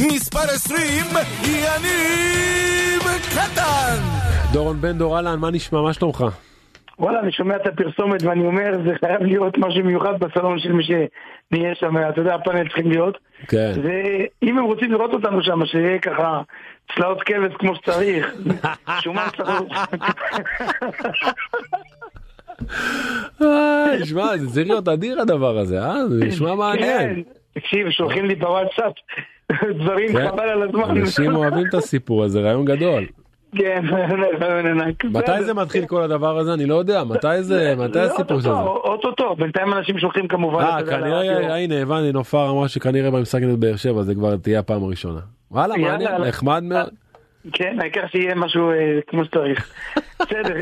מספר 20, יניב קטן. דורון בן דור, אלן, מה נשמע? מה שלומך? וואלה, אני שומע את הפרסומת ואני אומר, זה חייב להיות משהו מיוחד בסלון של מי שנהיה שם, אתה יודע, הפאנל צריכים להיות. כן. ואם הם רוצים לראות אותנו שם, שיהיה ככה צלעות כבש כמו שצריך. שומן צלעות. שמע, זה צריך להיות אדיר הדבר הזה, אה? זה נשמע מעניין. תקשיב, שולחים לי בוואטסאפ דברים חבל על הזמן. אנשים אוהבים את הסיפור הזה, רעיון גדול. כן, מתי זה מתחיל כל הדבר הזה? אני לא יודע, מתי הסיפור של זה? אוטוטו, בינתיים אנשים שולחים כמובן. כנראה, הנה, הבנתי, נופר אמרה שכנראה במשחק נגד באר שבע, זה כבר תהיה הפעם הראשונה. וואלה, מעניין, נחמד מאוד. כן, העיקר שיהיה משהו כמו שצריך. בסדר.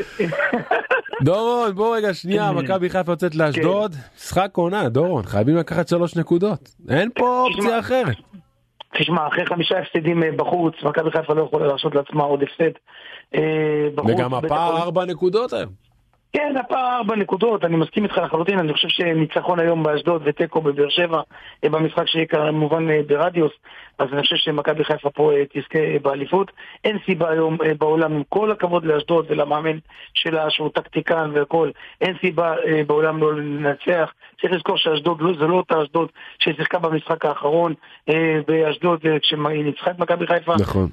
דורון, בוא רגע שנייה, מכבי חיפה יוצאת לאשדוד, משחק עונה, דורון, חייבים לקחת 3 נקודות. אין פה אופציה אחרת. תשמע, אחרי 5 הפסדים בחוץ, מכבי חיפה לא יכולה להרשות לעצמה עוד הפסד בחוץ. וגם הפער 4 נקודות היום. כן, הפער 4 נקודות, אני מסכים איתך לחלוטין, אני חושב שניצחון היום באשדוד וטקו בבאר שבע, במשחק שיהיה כמובן ברדיוס, אז אני חושב שמכבי חיפה פה תזכה באליפות. אין סיבה היום בעולם, עם כל הכבוד לאשדוד ולמאמן שלה שהוא טקטיקן והכל, אין סיבה בעולם לא לנצח. צריך לזכור שאשדוד לא, זה לא אותה אשדוד ששיחקה במשחק האחרון באשדוד כשהיא ניצחה את מכבי חיפה. נכון.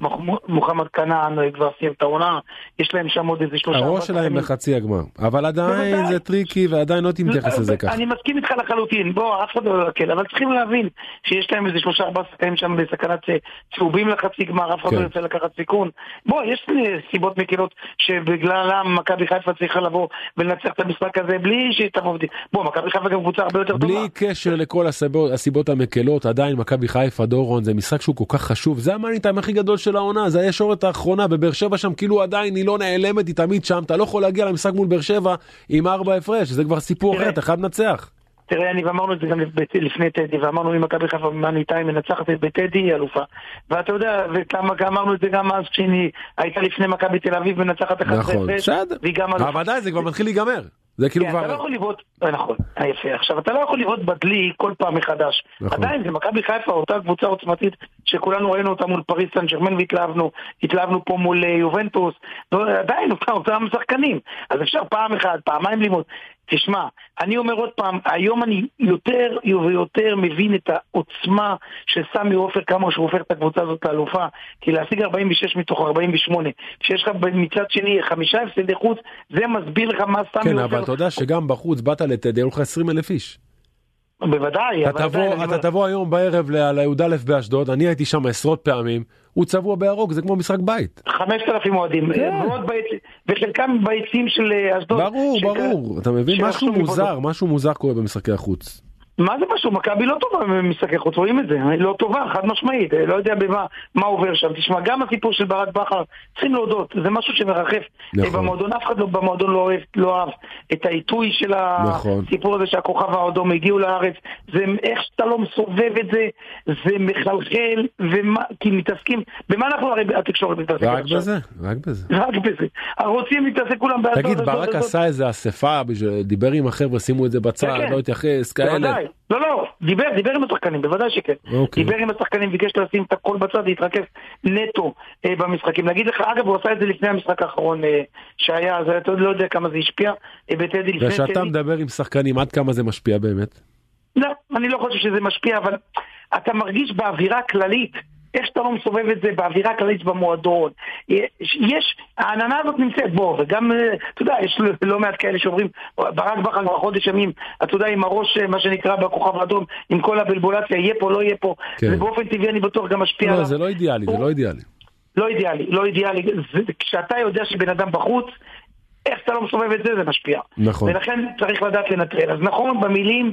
מוחמד קנען כבר סיים את העונה, יש להם שם עוד איזה 3 הראש שלהם לחצי הגמר, אבל עדיין זה טריקי ועדיין לא תמתייחס לזה ככה. אני מסכים איתך לחלוטין, בוא, אף אחד לא לקל, אבל צריכים להבין שיש להם איזה 3-4 שחקנים שם בסכנת צהובים לחצי גמר, אף אחד לא יוצא לקחת סיכון. בוא, יש סיבות מקלות שבגללם מכבי חיפה צריכה לבוא ולנצח את המשחק הזה בלי שתעובדים. בוא, מכבי חיפה גם קבוצה הרבה יותר טובה. בלי קשר לכל הסיבות המקלות, עדיין מכבי חיפה, דורון, זה משחק שהוא כל כך חשוב, זה המאניתם הכי גדול של העונה, זה הישורת האחרונה, בבאר שבע שם כאילו עדיין היא לא נעלמת, היא תמיד שם, אתה לא יכול להגיע למשחק מול באר שבע עם 4 הפרש, זה כבר סיפור אחר, אתה חייב נצח. תראה, אני ואמרנו את זה גם לפני טדי, ואמרנו אם מכבי חיפה מניתיים מנצחת בטדי היא אלופה, ואתה יודע, ואמרנו את זה גם אז כשהיא הייתה לפני מכבי תל אביב מנצחת 1-0, והיא גם אלופה. אבל עדיין זה כבר מתחיל להיגמר, זה כאילו כבר... אתה לא יכול לבעוט, נכון, יפה, עכשיו אתה לא יכול לבעוט בדלי כל פעם מחדש, עדיין זה מכבי חיפה, אותה קבוצה עוצמתית שכולנו ראינו אותה מול פריס סן ז'רמן והתלהבנו פה מול יובנטוס, עדיין אותם שחקנים, אז אפשר פעם אחת, פעמיים לימוד. תשמע, אני אומר עוד פעם, היום אני יותר ויותר מבין את העוצמה של סמי עופר, כמה שהוא הופך את הקבוצה הזאת לאלופה, כי להשיג 46 מתוך 48, שיש לך מצד שני 5 הפסדי חוץ, זה מסביר לך מה סמי עופר. כן, אבל אתה יודע שגם בחוץ באת לתדל לך 20,000 איש. בוודאי. אתה תבוא היום בערב ליהודה לב באשדוד, אני הייתי שם 10 פעמים, הוא צבוע בארוק, זה כמו משחק בית. 5,000 אוהדים. וחלקם ביצים של אשדוד. ברור, ברור. אתה מבין? משהו מוזר, משהו מוזר קורה במשחקי החוץ. מה זה משהו? מכבי לא טובה במשחקי חוץ, רואים את זה. לא טובה, חד משמעית. לא יודע מה עובר שם. תשמע, גם הסיפור של ברק בכר, צריכים להודות. זה משהו שמרחף. במועדון, אף אחד במועדון לא אוהב את העיתוי של הסיפור הזה שהכוכב האדום הגיעו לארץ. זה איך שאתה לא מסובב את זה, זה מחלחל, כי מתעסקים. במה אנחנו הרי התקשורת מתעסק? רק בזה, רק בזה. רק בזה. רוצים להתעסק כולם בעצות. תגיד, ברק עשה איזה אספה, דיבר עם החבר'ה, שימו את זה בצד, לא התייחס, כאלה. לא, דיבר עם השחקנים, בוודאי שכן. דיבר עם השחקנים, ביקש לשים את הכל בצד, להתרכז נטו במשחקים. להגיד לך, אגב, הוא עשה את זה לפני המשחק האחרון שהיה, אז אתה לא יודע כמה זה השפיע. כשאתה מדבר עם שחקנים, עד כמה זה משפיע באמת? לא, אני לא חושב שזה משפיע, אבל אתה מרגיש באווירה הכללית, איך שאתה לא מסובב את זה באווירה הכללית במועדון. יש, העננה הזאת נמצאת בו, וגם, אתה יודע, יש לא מעט כאלה שאומרים, ברק בחר חודש ימים, אתה יודע, עם הראש, מה שנקרא בכוכב אדום, עם כל הבלבולציה, יהיה פה, לא יהיה פה, זה באופן טבעי אני בטוח גם משפיע עליו. לא, זה לא אידיאלי, זה לא אידיאלי. לא אידיאלי, לא אידיאלי. כשאתה יודע שבן אדם בחוץ, איך אתה לא מסובב את זה, זה משפיע. נכון. ולכן צריך לדעת לנטרל. אז נכון, במילים,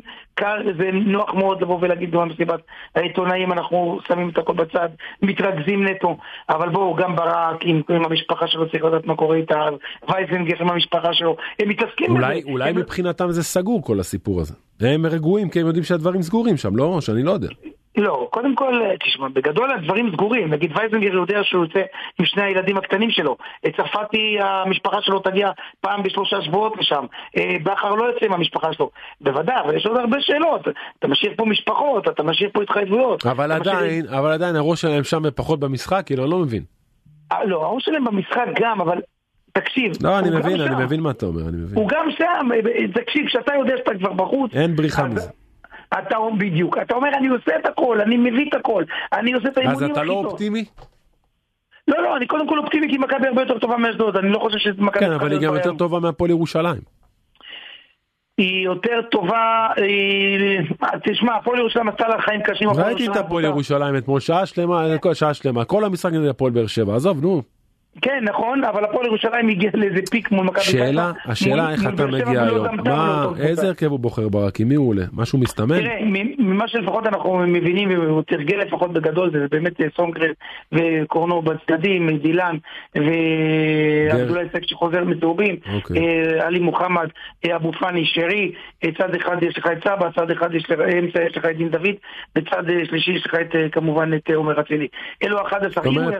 זה נוח מאוד לבוא ולהגיד דומה מסיבת העיתונאים, אנחנו שמים את הכל בצד, מתרכזים נטו, אבל בואו, גם ברק עם המשפחה שלו, צריך לדעת מה קורה איתה, וייזנגר עם המשפחה שלו, הם מתעסקים. אולי מבחינתם זה סגור כל הסיפור הזה. הם רגועים, כי הם יודעים שהדברים סגורים שם, לא? שאני לא יודע. לא, קודם כל, תשמע, בגדול הדברים סגורים, נגיד וייזנגר יודע שהוא יוצא עם שני הילדים הקטנים שלו, צפתי המשפחה שלו תגיע פעם בשלושה שבועות לשם, באחר לא יוצא עם המשפחה שלו, בוודאי, אבל יש עוד הרבה שאלות, אתה משאיר פה משפחות, אתה משאיר פה התחייבויות. אבל עדיין, משאיר... אבל עדיין הראש שלהם שם פחות במשחק, כאילו, אני לא מבין. לא, הראש שלהם במשחק גם, אבל... תקשיב. לא, אני מבין, אני מבין מה אתה אומר, אני מבין. הוא גם שם, תקשיב, כשאתה יודע שאתה כבר בחוץ. אין בריחה מזה. אתה אומר בדיוק, אתה אומר אני עושה את הכל, אני מביא את הכל, אני עושה את האימונים הכי טוב. אז אתה לא אופטימי? לא, לא, אני קודם כל אופטימי כי מכבי הרבה יותר טובה מאשדוד, אני לא חושב שזה מכבי... כן, אבל היא גם יותר טובה מהפועל ירושלים. היא יותר טובה, תשמע, הפועל ירושלים עשתה לה חיים קשים. ראיתי את הפועל ירושלים אתמול, שעה שלמה, כל המשחק נגד הפועל באר שבע, עזוב, נו. כן, נכון, אבל הפועל ירושלים הגיע לאיזה פיק מול מכבי חיפה. השאלה איך אתה מגיע היום. איזה הרכב הוא בוחר ברק? מי הוא עולה? משהו מסתמן? תראה, ממה שלפחות אנחנו מבינים, הוא תרגל לפחות בגדול, זה באמת סונגרל וקורנו בצדדים, דילן ואבדולה עסק שחוזר מצהובים, עלי מוחמד, אבו פני, שרי, צד אחד יש לך את סבא, צד אחד יש לך את דין דוד, וצד שלישי יש לך כמובן את עומר אצילי. אלו 11. זאת אומרת,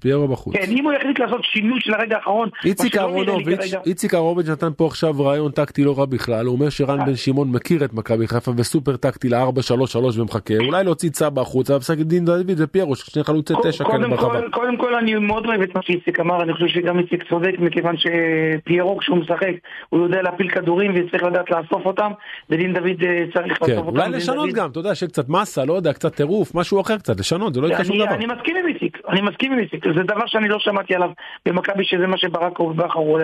פיארו בחוץ. אם הוא יחליט לעשות שינוי של הרגע האחרון... איציק ארונוביץ' נתן פה עכשיו רעיון טקטי לא רע בכלל, הוא אומר שרן בן שמעון מכיר את מכבי חיפה וסופר טקטי ל-4-3-3 ומחכה, אולי להוציא צבא החוצה, ופסק דין דוד ופיארו, שני חלוצי 9 כאן ברחבה. קודם כל אני מאוד אוהב את מה שאיציק אמר, אני חושב שגם איציק צודק, מכיוון שפיארו כשהוא משחק, הוא יודע להפיל כדורים וצריך לדעת לאסוף אותם, ודין דוד צריך לאסוף אותם. אולי לשנות גם, אתה יודע שקצת מסה, לא יודע, קצת טירוף, משהו אחר קצת, לשנות, זה לא יתקשו דבר. אני מסכים עם איציק, זה דבר שאני לא שמעתי עליו במכבי שזה מה שברק ובחר הוא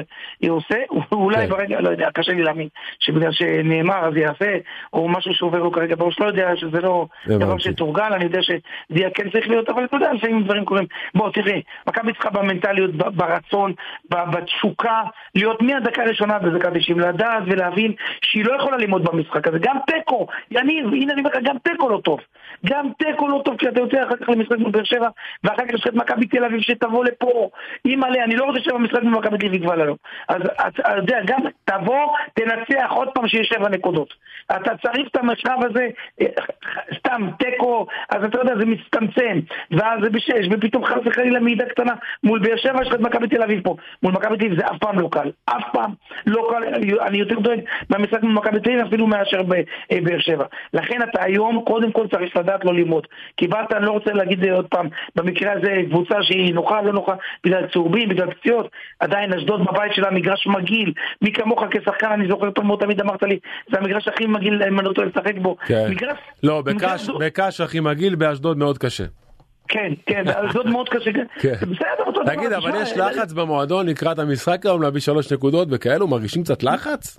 עושה, אולי ברגע, לא יודע, קשה לי להאמין שבגלל שנאמר אז יעשה, או משהו שעובר לו כרגע בראש, לא יודע שזה לא דבר שתורגל, אני יודע שזה כן צריך להיות, אבל אתה יודע, לפעמים דברים קורים. בוא, תראה, מכבי צריכה במנטליות, ברצון, בתשוקה, להיות מהדקה הראשונה בדקה 90, לדעת ולהבין שהיא לא יכולה ללמוד במשחק הזה, גם טקו, יניב, הנה אני אומר לך, גם טקו לא טוב, כי אתה יוצא אחר כך למשחק מול באר שבע, ואחר כך לשחק מכבי תל אביב שתבוא לפה, אם עליה, אני לא רוצה שבמשחק ממכבי תל אביב יגבל עליו. אז גם תבוא, תנצח עוד פעם שיש 7 נקודות. אתה צריך את המשחב הזה, סתם טקו, אז אתה יודע, זה מצטמצם, ואז זה ב6, ופתאום חס וחלילה מידה קטנה, מול באר שבע שלך מכבי תל אביב פה. מול מכבי תל אביב זה אף פעם לא קל, אני יותר דואג במשחק ממכבי תל אביב אפילו מאשר באר שבע. לכן אתה היום קודם כל צריך לדעת לא לימוד. כי באת, אני לא רוצה להגיד עוד פעם, במקרה הזה קבוצה שהיא נוחה, לא נוחה, בגלל צהובים, בגלל פציעות, עדיין אשדוד בבית שלה, מגרש מגיל, מי כמוך כשחקן, אני זוכר טוב מאוד, תמיד אמרת לי, זה המגרש הכי מגיל, אם אני רוצה לשחק בו. לא, בקש הכי מגיל, באשדוד מאוד קשה. כן, אשדוד מאוד קשה. תגיד, אבל יש לחץ במועדון, לקראת המשחק היום, להביא 3 נקודות, וכאלו, מרגישים קצת לחץ?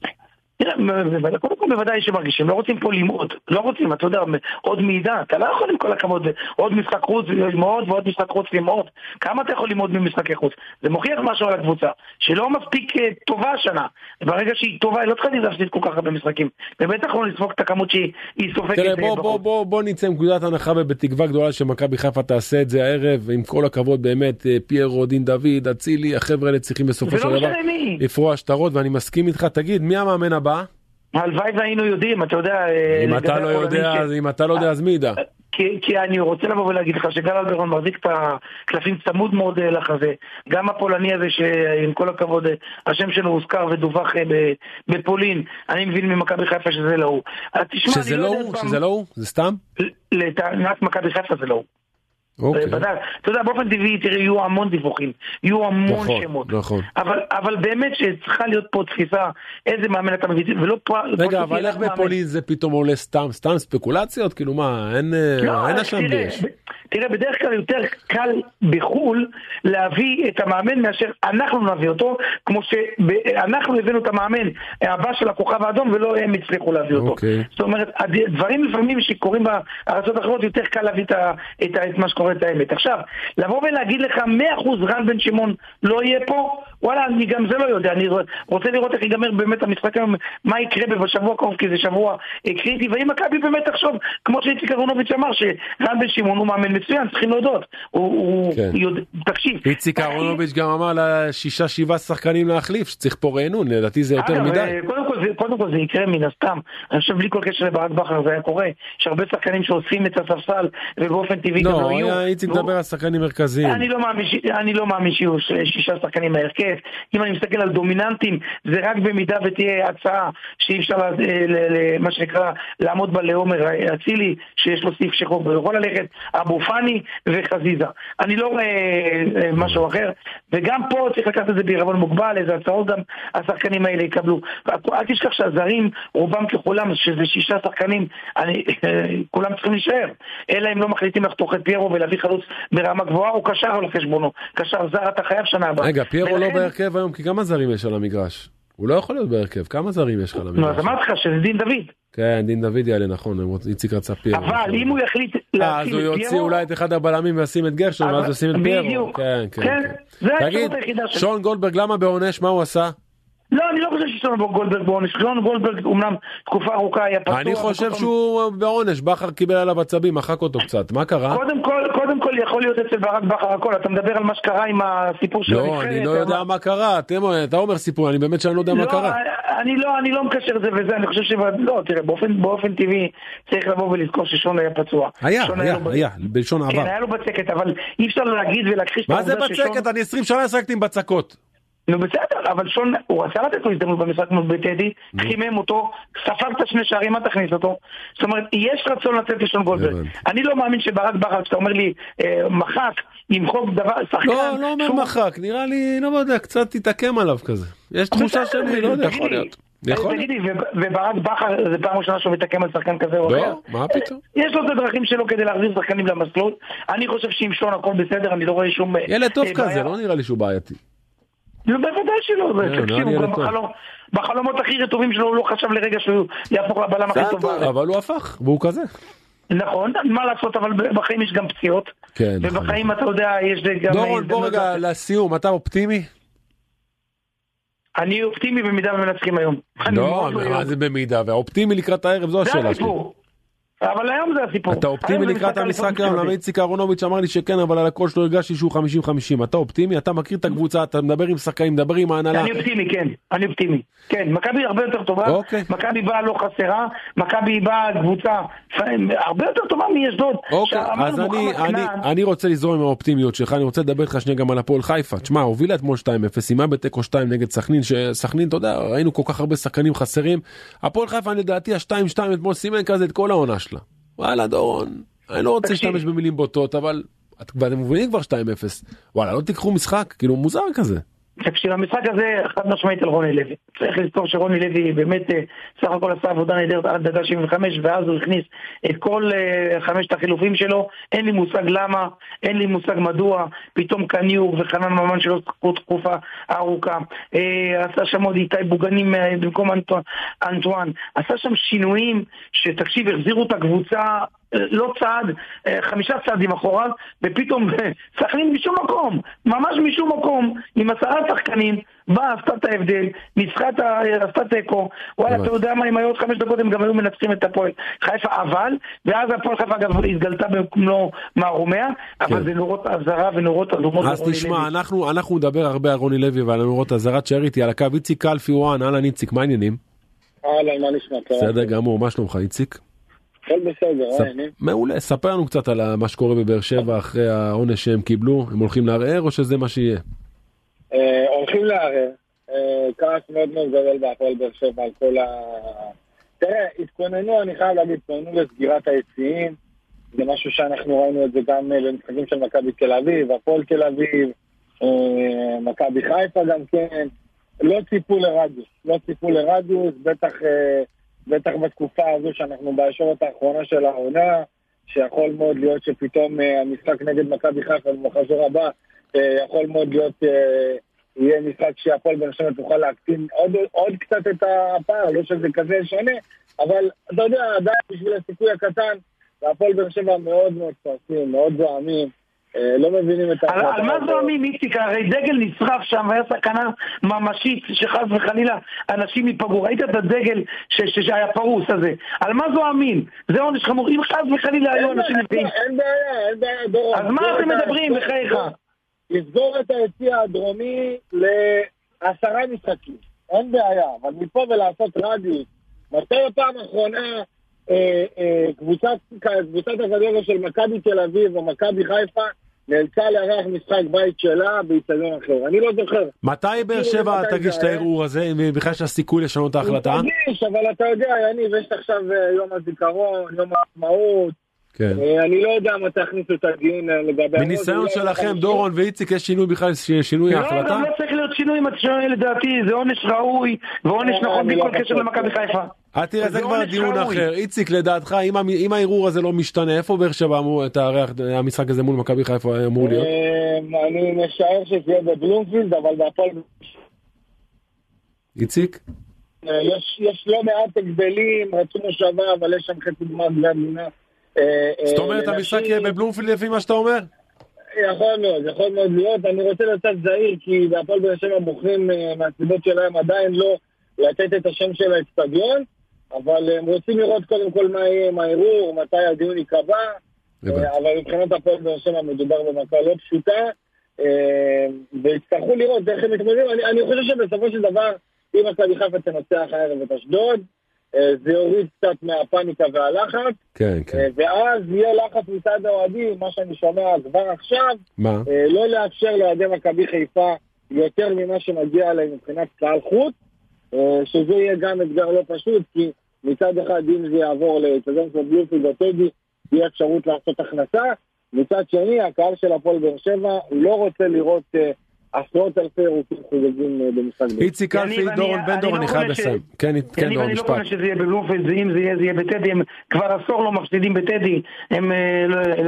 קודם כל בוודאי שמרגישים, לא רוצים פה לימוד, לא רוצים, אתה יודע, עוד מידע, אתה לא יכול עם כל הכבוד, עוד משחק חוץ ללמוד ועוד משחק חוץ ללמוד, כמה אתה יכול ללמוד ממשחקי חוץ? זה מוכיח משהו על הקבוצה, שלא מספיק טובה השנה, ברגע שהיא טובה, היא לא צריכה להפסיד כל כך הרבה משחקים, ובטח לא לספוג את הכמות שהיא סופגת. תראה, בוא נצא מנקודת הנחה ובתקווה גדולה שמכבי חיפה תעשה את זה הערב, עם כל הכבוד באמת, פיארו, דין דוד, אצילי, החבר'ה האלה צריכים בסופו של דבר לפרוע שטרות, ואני מסכים איתך. תגיד, מי המאמן הבא? הלוואי והיינו יודעים, אתה יודע... אם אתה לא יודע, אז מי ידע? כי אני רוצה לבוא ולהגיד לך שגל אלברון מרזיק את הקלפים צמוד מאוד לחזה, גם הפולני הזה שעם כל הכבוד השם שלו הוזכר ודווח בפולין, אני מבין ממכבי חיפה שזה לא הוא. שזה לא הוא? זה סתם? לטענת מכבי חיפה זה לא הוא. אתה יודע, באופן טבעי יהיו המון דיווחים, יהיו המון שמות, אבל באמת שצריכה להיות פה תפיסה איזה מאמן אתה מביא. רגע, אבל איך בפולין זה פתאום עולה סתם ספקולציות? כאילו מה, אין השם ביש. תראה, בדרך כלל יותר קל בחול להביא את המאמן מאשר אנחנו נביא אותו, כמו שאנחנו הבאנו את המאמן הבא של הכוכב האדום ולא הם הצליחו להביא אותו. זאת אומרת, הדברים לפעמים שקורים בארצות אחרות יותר קל להביא את מה שקורה את האמת. עכשיו, לבוא ולהגיד לך 100% רן בן שמעון לא יהיה פה, וואלה, אני גם זה לא יודע, אני רוצה לראות איך ייגמר באמת המשחק, מה יקרה בשבוע קרוב, כי זה שבוע קריטי, ואם מכבי באמת תחשוב, כמו שאיציק ארונוביץ' אמר, שרן בן שמעון הוא מאמן מצוין, צריכים להודות. תקשיב. איציק ארונוביץ' גם אמר ל6-7 שחקנים להחליף, שצריך פה רענון, לדעתי זה יותר מדי. קודם כל, קודם כל זה יקרה מן הסתם. אני חושב בלי כל קשר לברק בחר זה היה קורה. יש הרבה שחקנים שעושים את הספסל ובאופן טבעי גם לא יהיו. לא, הייתי מדבר על שחקנים מרכזיים. אני לא מאמין שיהיו 6 שחקנים מהרכב. אם אני מסתכל על דומיננטים, זה רק במידה ותהיה הצעה שאי אפשר מה שנקרא לעמוד בה לעומר הצילי, שיש לו סעיף שחוק ויכול ללכת אבו פני וחזיזה. אני לא רואה משהו אחר. וגם פה צריך לקחת את זה בעירבון מוגבל, איזה הצעות גם השחקנים האלה יקבלו. אל תשכח שהזרים, רובם ככולם, שזה 6 שחקנים, כולם צריכים להישאר. אלא אם לא מחליטים לחתוך את פיארו ולהביא חלוץ ברמה גבוהה, או קשר על חשבונו. קשר זר אתה חייב שנה הבאה. רגע, פיארו לא בהרכב היום, כי כמה זרים יש על המגרש? הוא לא יכול להיות בהרכב, כמה זרים יש לך על המגרש? אז אמרת לך שזה דין דוד. כן, דין דוד יעלה, נכון, איציק רצה פיארו. אבל אם הוא יחליט להציל את פיארו... אז הוא יוציא אולי את אחד הבלמים ועשים את גרשון, ואז עושים את פיארו. כן, כן. תגיד, שון גולדברג, למה בעונש, מה הוא עשה? לא, אני לא חושב ששון גולדברג בעונש. שון גולדברג, אמנם תקופה ארוכה היה פתוח. אני חושב שהוא בעונש, בכר קיבל עליו עצבים, מחק אותו קצת. מה קרה? קודם כל יכול להיות אצל ברק בכר הכל. אתה מדבר על מה שקרה עם הסיפור של הנבחרת. לא, אני לא יודע מה קרה. אתה אומר סיפור, אני באמת שאני לא יודע מה קרה. אני לא מקשר זה וזה. אני חושב לא, תראה, באופן טבעי צריך לבוא ולזכור ששון היה פצוע. היה, בלשון עבר. כן, היה לו בצקת, אבל אי אפשר להגיד ולהכחיש. מה זה בצקת? אני 20 שנה עסקתי עם בצקות. נו בסדר, אבל שון, הוא רצה לתת לו הזדמנות במשחק מול טדי, חימם אותו, ספרת 2 שערים, מה תכניס אותו? זאת אומרת, יש רצון לתת לשון גולדברג. אני לא מאמין שברק בכר, כשאתה אומר לי, מחק, ימחוק דבר, שחקן... לא אומר מחק, נראה לי, לא יודע, קצת תתעקם עליו כזה. יש תחושה שאני לא יודע, יכול להיות. תגידי, וברק בכר זה פעם ראשונה שהוא מתעקם על שחקן כזה או אחר? לא, מה פתאום? יש לו את הדרכים שלו כדי להחזיר שחקנים למסלול. אני חושב שעם שון הכל בסדר, אני לא רואה שום... ילד טוב כזה, לא נראה לי שהוא בעייתי. לא, בוודאי שלא, בחלומות הכי רטובים שלו הוא לא חשב לרגע שהוא יהפוך לבלם הכי טוב בארץ. אבל הוא הפך, והוא כזה. נכון, מה לעשות, אבל בחיים יש גם פציעות. ובחיים אתה יודע, יש גם... דורון, בוא רגע לסיום, אתה אופטימי? אני אופטימי במידה ומנצחים היום. לא, מה זה במידה? והאופטימי לקראת הערב, זו השאלה שלי. אבל היום זה הסיפור. אתה אופטימי לקראת המשחק היום? למה איציק ארונוביץ' אמר לי שכן, אבל על הכל שלא הרגשתי שהוא 50-50. אתה אופטימי? אתה מכיר את הקבוצה, אתה מדבר עם שחקנים, מדבר עם ההנהלה. אני אופטימי, כן. אני אופטימי. כן, מכבי הרבה יותר טובה. מכבי באה לא חסרה. מכבי באה קבוצה הרבה יותר טובה מאשדוד. אוקיי, אז אני רוצה לזרום עם האופטימיות שלך. אני רוצה לדבר לך שנייה גם על הפועל חיפה. תשמע, הובילה אתמול 2-0, סיימה בתיקו 2 נגד סכנין. שסכנין, אתה יודע, ראינו כל כך הרבה שחקנים חסרים. הפועל חיפה, לדעתי, ה-2-2 אתמול סימן כזה את כל העונה שלה. וואלה דורון, אני לא רוצה להשתמש במילים בוטות, אבל אתם מבינים כבר 2-0, וואלה, לא תיקחו משחק, כאילו מוזר כזה. תקשיב, המשחק הזה חד משמעית על רוני לוי. צריך לזכור שרוני לוי באמת סך הכל עשה עבודה נהדרת עד דקה 75, ואז הוא הכניס את כל 5 החילופים שלו. אין לי מושג למה, אין לי מושג מדוע, פתאום קניור וחנן ממן שלו תקופה ארוכה. עשה שם עוד איתי בוגנים במקום אנטואן. עשה שם שינויים שתקשיב, החזירו את הקבוצה לא צעד, 5 צעדים אחורה, ופתאום שחקנים משום מקום, ממש משום מקום, עם 10 שחקנים, באה, עשתה את ההבדל, ניצחה, עשתה תיקו, וואלה, אתה יודע מה, אם היו עוד 5 דקות, הם גם היו מנצחים את הפועל חיפה, אבל, ואז הפועל חיפה גם התגלתה במקומו מערומיה, אבל זה נורות הזרה ונורות אדומות. אז תשמע, אנחנו מדבר הרבה על רוני לוי ועל נורות הזרת שריתי, על הקו איציק קלפי וואן, אהלן איציק, מה העניינים? אהלן, מה נשמע? בסדר גמור, מה שלומך איציק? כל בסדר, מעולה, ספר לנו קצת על מה שקורה בבאר שבע אחרי העונש שהם קיבלו, הם הולכים לערער או שזה מה שיהיה? הולכים לערער, כעס מאוד מאוד גדול בהפועל באר שבע על כל ה... תראה, התכוננו, אני חייב להגיד, התכוננו לסגירת היציעים, זה משהו שאנחנו ראינו את זה גם במשחקים של מכבי תל אביב, הפועל תל אביב, מכבי חיפה גם כן, לא ציפו לרדיוס, בטח בתקופה הזו שאנחנו בישורת האחרונה של העונה, שיכול מאוד להיות שפתאום המשחק נגד מכבי חיפה במחזור הבא, יכול מאוד להיות, יהיה משחק שהפועל באר שבע תוכל להקטין עוד קצת את הפער, לא שזה כזה שונה, אבל אתה יודע, עדיין בשביל הסיכוי הקטן, והפועל באר שבע מאוד מאוד כועסים, מאוד זועמים, לא מבינים את... על מה זועמים, מיקטיקה? הרי דגל נשרף שם, היה סכנה ממשית שחס וחלילה אנשים ייפגעו. ראית את הדגל שהיה פרוס הזה? על מה זועמים? זה עונש חמור. אם חס וחלילה היו אנשים נפגעים... אין בעיה, דורון. אז מה אתם מדברים, בחייך? לסגור את היציע הדרומי ל10 משחקים. אין בעיה, אבל מפה ולעשות רדיוס, מתי פעם אחרונה קבוצת הכדורגל של מכבי תל אביב או מכבי חיפה נאלצה לארח משחק בית שלה באיצטדיון אחר? אני לא זוכר. מתי באר שבע תגיש את הערעור הזה, אם בכלל שהסיכוי לשנות את ההחלטה? אני תגיש, אבל אתה יודע, יניב, יש עכשיו יום הזיכרון, יום העצמאות, אני לא יודע מה תכניסו את הדיון לגבי... מניסיון שלכם, דורון ואיציק, יש שינוי בכלל, שינוי ההחלטה? לא צריך להיות שינוי, לדעתי, זה עונש ראוי, ועונש נכון בכל קשר למכבי חיפה. תראה, זה כבר דיון אחר. איציק, לדעתך, אם העירור הזה לא משתנה, איפה באר שבע המשחק הזה מול מכבי חיפה אמור להיות? אני משער שזה בבלומפילד, אבל בהפועל... איציק? יש לא מעט הגבלים, רצו מושבה, אבל יש שם חצי גמר גלד מינה. זאת אומרת, המשחק יהיה בבלומפילד לפי מה שאתה אומר? יכול מאוד להיות. אני רוצה לצאת זהיר, כי בהפועל באר שבע בוחרים מהסיבות שלהם עדיין לא לתת את השם של האצטדיון, אבל הם רוצים לראות קודם כל מה יהיה הערעור, מתי הדיון ייקבע, אבל מבחינת הפועל באר שבע מדובר במכה לא פשוטה, ויצטרכו לראות איך הם מתמודדים. אני חושב שבסופו של דבר, אם מכבי חיפה תנצח הערב את אשדוד, זה יוריד קצת מהפניקה והלחץ, ואז יהיה לחץ מצד האוהדים, מה שאני שומע כבר עכשיו, לא לאפשר לאוהדי מכבי חיפה יותר ממה שמגיע עליהם מבחינת קהל חוץ, שזה יהיה גם אתגר לא פשוט, כי מצד אחד אם זה יעבור לאצטדיון של בלומפילד וטדי, יהיה אפשרות לעשות הכנסה, מצד שני הקהל של הפועל באר שבע לא רוצה לראות עשרות אלפי ירוקים חוגגים במשחק. איציק אלפי, דורון בן דור, אני חייב לסיים. כן, דורון, משפט. אני לא חושב שזה יהיה בלומפילד, אם זה יהיה, זה יהיה בטדי, הם כבר עשור לא מפסידים בטדי, הם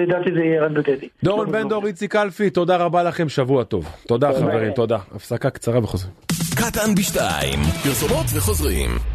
לדעתי זה יהיה רק בטדי. דורון בן דור, איציק אלפי, תודה רבה לכם, שבוע טוב. תודה חברים, תודה. הפסקה קצרה וחוזרים. קטן בשתיים, פרסומות וחוזרים.